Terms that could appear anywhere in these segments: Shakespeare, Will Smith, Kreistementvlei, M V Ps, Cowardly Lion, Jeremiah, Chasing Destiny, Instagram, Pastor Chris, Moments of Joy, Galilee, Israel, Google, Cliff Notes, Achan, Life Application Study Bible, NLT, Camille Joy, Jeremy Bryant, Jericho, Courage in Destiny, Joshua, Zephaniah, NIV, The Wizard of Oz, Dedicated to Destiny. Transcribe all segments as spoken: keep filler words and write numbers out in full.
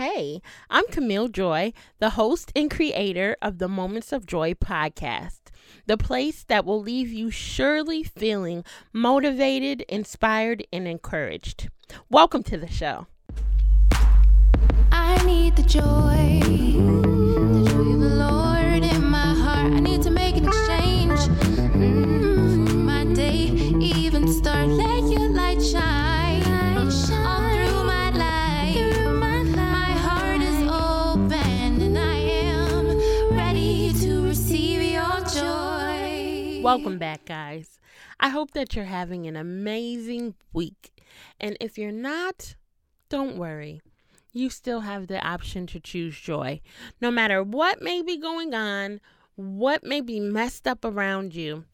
Hey, I'm Camille Joy, the host and creator of the Moments of Joy podcast, the place that will leave you surely feeling motivated, inspired, and encouraged. Welcome to the show. I need the joy, the joy of the Lord in my heart. I need to make an exchange. Mm, my day even start. Let your light shine all through my life. My heart is open and I am ready to receive your joy. Welcome back, guys. I hope that you're having an amazing week. And if you're not, don't worry. You still have the option to choose joy. No matter what may be going on, what may be messed up around you,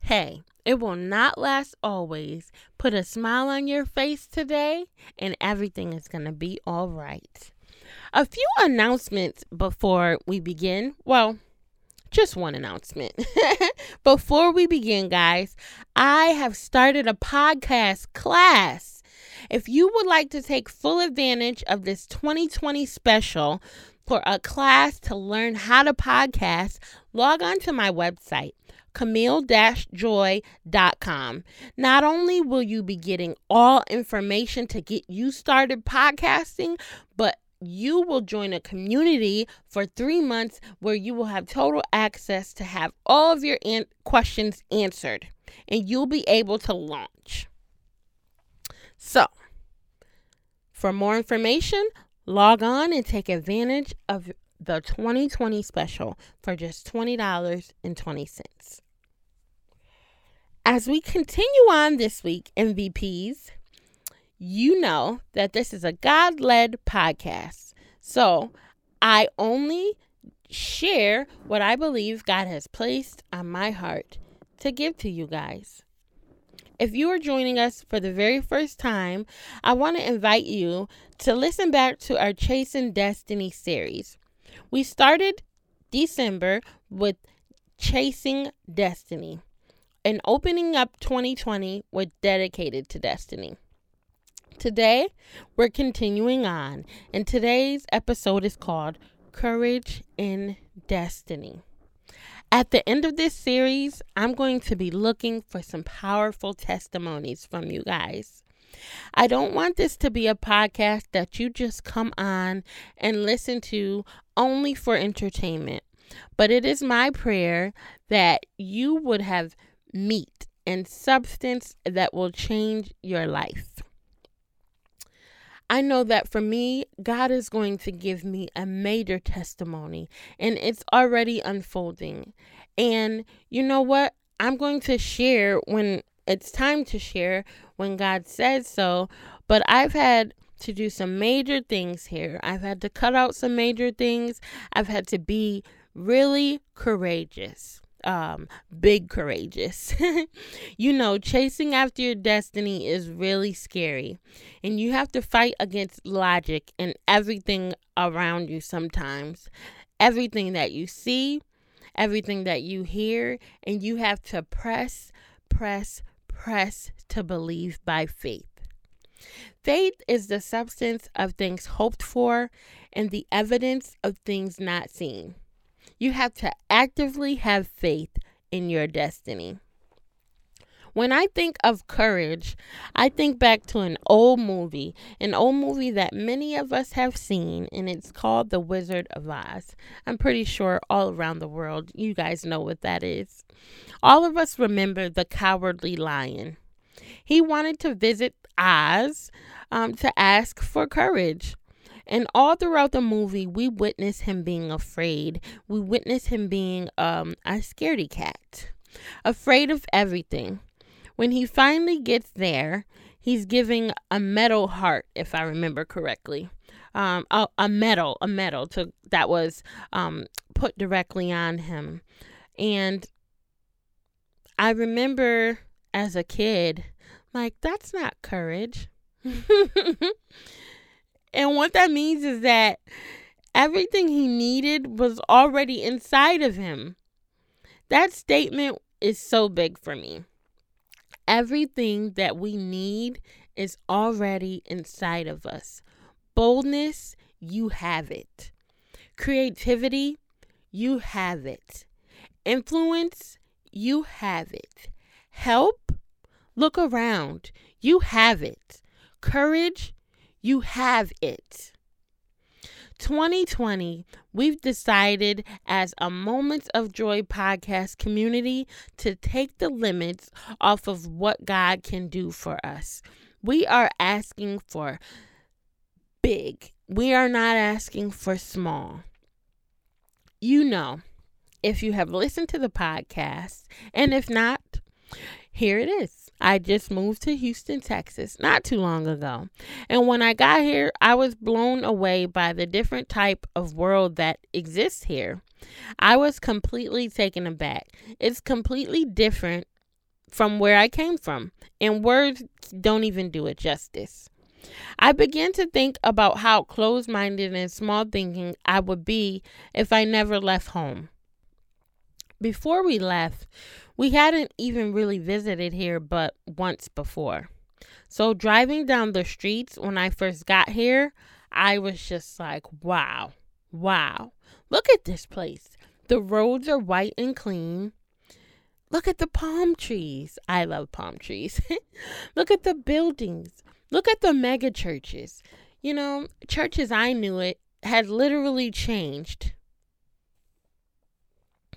hey, it will not last always. Put a smile on your face today, and everything is going to be all right. A few announcements before we begin. Well, just one announcement. Before we begin, guys, I have started a podcast class. If you would like to take full advantage of this twenty twenty special for a class to learn how to podcast, log on to my website, Camille Joy dot com. Not only will you be getting all information to get you started podcasting, but you will join a community for three months where you will have total access to have all of your an- questions answered, and you'll be able to launch. So, for more information, log on and take advantage of the twenty twenty special for just twenty dollars and twenty cents. As we continue on this week, M V Ps, you know that this is a God-led podcast. So, I only share what I believe God has placed on my heart to give to you guys. If you are joining us for the very first time, I want to invite you to listen back to our Chasing Destiny series. We started December with Chasing Destiny and opening up twenty twenty with Dedicated to Destiny. Today, we're continuing on, and today's episode is called Courage in Destiny. At the end of this series, I'm going to be looking for some powerful testimonies from you guys. I don't want this to be a podcast that you just come on and listen to only for entertainment, but it is my prayer that you would have meat and substance that will change your life. I know that for me, God is going to give me a major testimony, and it's already unfolding. And you know what? I'm going to share when it's time to share, when God says so. But I've had to do some major things here. I've had to cut out some major things. I've had to be really courageous. Um, big courageous. You know, chasing after your destiny is really scary, and you have to fight against logic and everything around you sometimes. Everything that you see, everything that you hear, and you have to press, press, press to believe by faith. Faith is the substance of things hoped for and the evidence of things not seen. You have to actively have faith in your destiny. When I think of courage, I think back to an old movie, an old movie that many of us have seen, and it's called The Wizard of Oz. I'm pretty sure all around the world, you guys know what that is. All of us remember the Cowardly Lion. He wanted to visit Oz um, to ask for courage. And all throughout the movie, we witness him being afraid. We witness him being um, a scaredy cat, afraid of everything. When he finally gets there, he's giving a metal heart, if I remember correctly. Um, a, a medal, a medal to, that was um, put directly on him. And I remember as a kid, like, that's not courage. And what that means is that everything he needed was already inside of him. That statement is so big for me. Everything that we need is already inside of us. Boldness, you have it. Creativity, you have it. Influence, you have it. Help, look around, you have it. Courage, you have it. twenty twenty, we've decided as a Moments of Joy podcast community to take the limits off of what God can do for us. We are asking for big. We are not asking for small. You know, if you have listened to the podcast, and if not, here it is. I just moved to Houston, Texas, not too long ago. And when I got here, I was blown away by the different type of world that exists here. I was completely taken aback. It's completely different from where I came from, and words don't even do it justice. I began to think about how closed-minded and small thinking I would be if I never left home. Before we left, we hadn't even really visited here but once before. So driving down the streets when I first got here, I was just like, wow, wow. Look at this place. The roads are white and clean. Look at the palm trees. I love palm trees. Look at the buildings. Look at the mega churches. You know, churches I knew it had literally changed.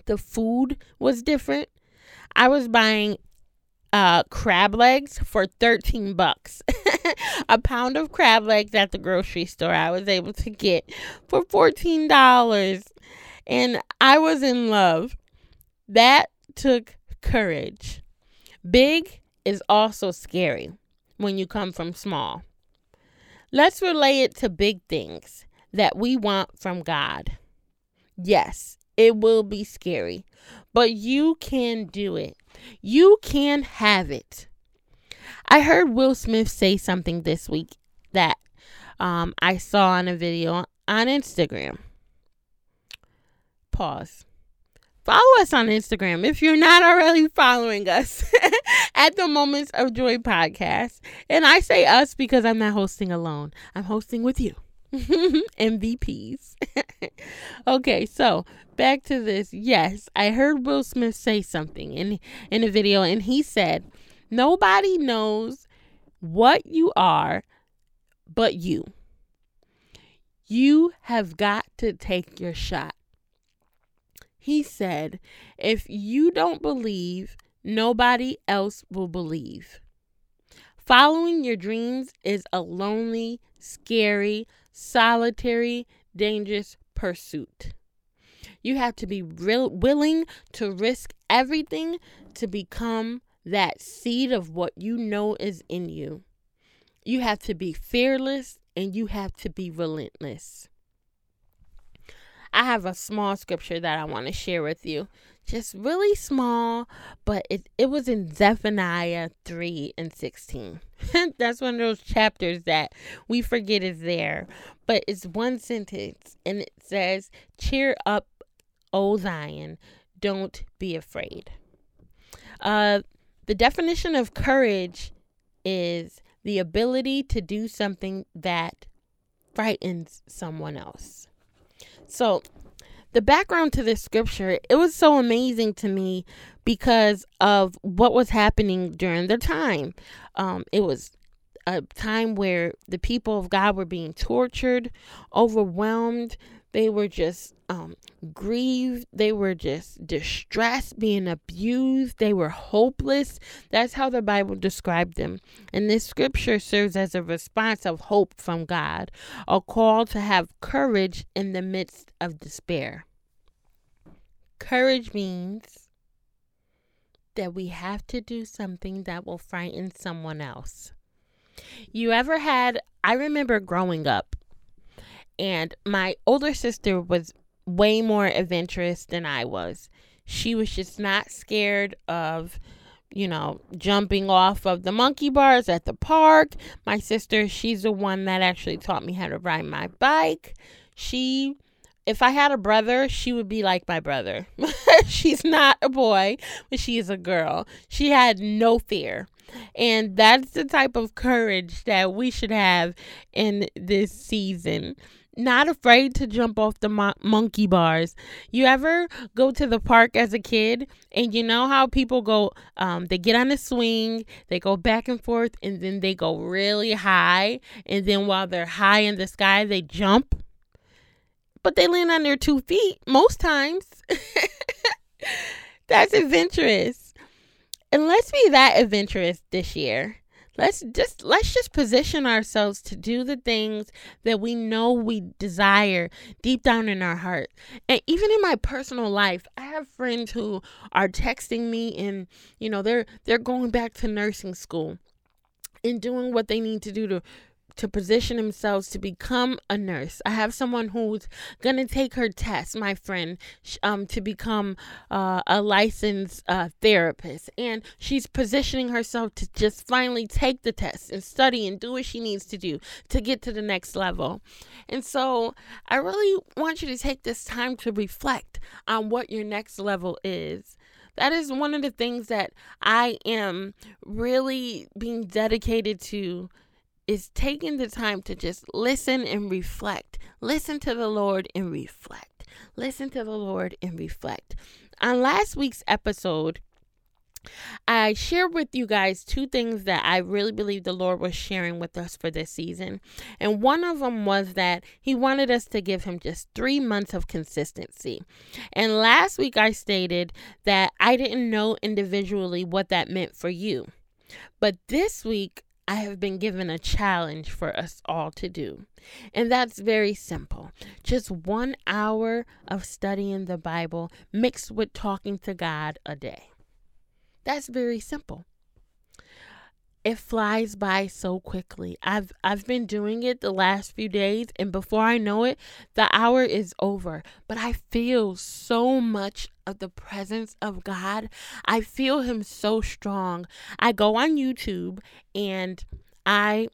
The food was different. I was buying uh, crab legs for thirteen bucks. A pound of crab legs at the grocery store I was able to get for fourteen dollars. And I was in love. That took courage. Big is also scary when you come from small. Let's relate it to big things that we want from God. Yes. It will be scary, but you can do it. You can have it. I heard Will Smith say something this week that um, I saw on a video on Instagram. Pause. Follow us on Instagram if you're not already following us at the Moments of Joy podcast. And I say us because I'm not hosting alone. I'm hosting with you. M V Ps. Okay, so back to this. Yes, I heard Will Smith say something in in a video, and he said, nobody knows what you are but you. You have got to take your shot. He said, if you don't believe, nobody else will believe. Following your dreams is a lonely, scary, solitary, dangerous pursuit. You have to be real, willing to risk everything to become that seed of what you know is in you. You have to be fearless and you have to be relentless. I have a small scripture that I want to share with you. Just really small, but it, it was in Zephaniah three and sixteen. That's one of those chapters that we forget is there. But it's one sentence, and it says, cheer up, O Zion. Don't be afraid. Uh, the definition of courage is the ability to do something that frightens someone else. So the background to this scripture, it was so amazing to me because of what was happening during the time. Um, it was a time where the people of God were being tortured, overwhelmed. They were just um, grieved. They were just distressed, being abused. They were hopeless. That's how the Bible described them. And this scripture serves as a response of hope from God, a call to have courage in the midst of despair. Courage means that we have to do something that will frighten someone else. You ever had, I remember growing up, and my older sister was way more adventurous than I was. She was just not scared of, you know, jumping off of the monkey bars at the park. My sister, she's the one that actually taught me how to ride my bike. She, if I had a brother, she would be like my brother. She's not a boy, but she is a girl. She had no fear. And that's the type of courage that we should have in this season. not afraid to jump off the mo- monkey bars. You ever go to the park as a kid, and you know how people go, um, they get on a swing, they go back and forth, and then they go really high. And then while they're high in the sky, they jump, but they land on their two feet most times. That's adventurous. And let's be that adventurous this year. Let's just let's just position ourselves to do the things that we know we desire deep down in our heart. And even in my personal life, I have friends who are texting me, and you know, they're they're going back to nursing school and doing what they need to do to to position themselves to become a nurse. I have someone who's going to take her test, my friend, um, to become uh, a licensed uh, therapist. And she's positioning herself to just finally take the test and study and do what she needs to do to get to the next level. And so I really want you to take this time to reflect on what your next level is. That is one of the things that I am really being dedicated to, is taking the time to just listen and reflect. Listen to the Lord and reflect. Listen to the Lord and reflect. On last week's episode, I shared with you guys two things that I really believe the Lord was sharing with us for this season. And one of them was that he wanted us to give him just three months of consistency. And last week I stated that I didn't know individually what that meant for you. But this week, I have been given a challenge for us all to do. And that's very simple. Just one hour of studying the Bible mixed with talking to God a day. That's very simple. It flies by so quickly. I've I've been doing it the last few days, and before I know it, the hour is over. But I feel so much of the presence of God. I feel him so strong. I go on YouTube and I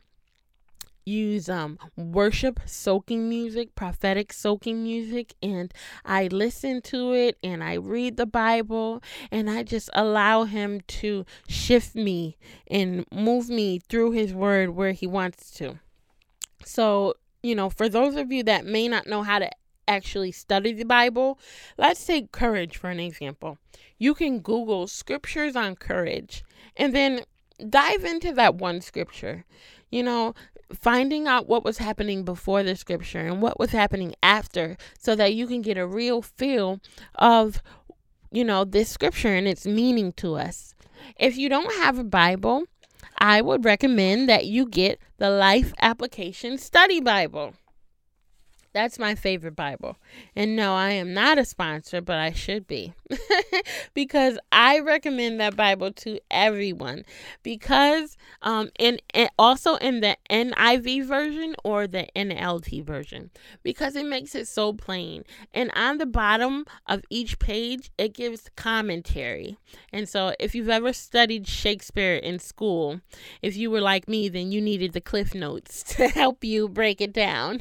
use um worship soaking music, prophetic soaking music, and I listen to it and I read the Bible, and I just allow him to shift me and move me through his word where he wants to. So, you know, for those of you that may not know how to actually study the Bible, let's take courage for an example. You can Google scriptures on courage and then dive into that one scripture. You know, finding out what was happening before the scripture and what was happening after, so that you can get a real feel of, you know, this scripture and its meaning to us. If you don't have a Bible, I would recommend that you get the Life Application Study Bible. That's my favorite Bible. And no, I am not a sponsor, but I should be. Because I recommend that Bible to everyone. Because, um, and, and also in the N I V version or the N L T version. Because it makes it so plain. And on the bottom of each page, it gives commentary. And so if you've ever studied Shakespeare in school, if you were like me, then you needed the Cliff Notes to help you break it down.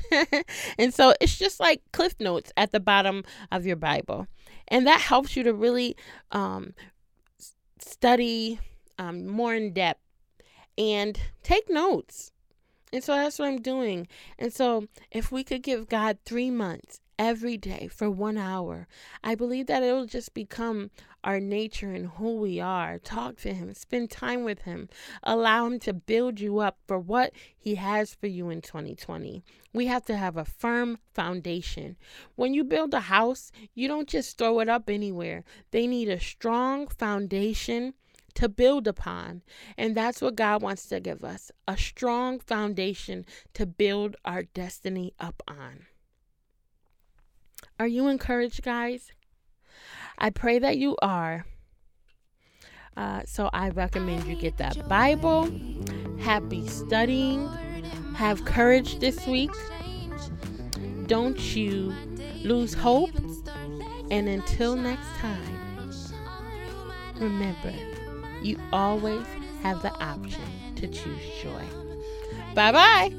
And so So it's just like Cliff Notes at the bottom of your Bible. And that helps you to really um, study um, more in depth and take notes. And so that's what I'm doing. And so if we could give God three months every day for one hour, I believe that it'll just become our nature and who we are. Talk to him, spend time with him, allow him to build you up for what he has for you in twenty twenty. We have to have a firm foundation. When you build a house, you don't just throw it up anywhere. They need a strong foundation to build upon. And that's what God wants to give us, a strong foundation to build our destiny up on. Are you encouraged, guys? I pray that you are. Uh, so I recommend you get that Bible. Happy studying. Have courage this week. Don't you lose hope. And until next time, remember, you always have the option to choose joy. Bye-bye.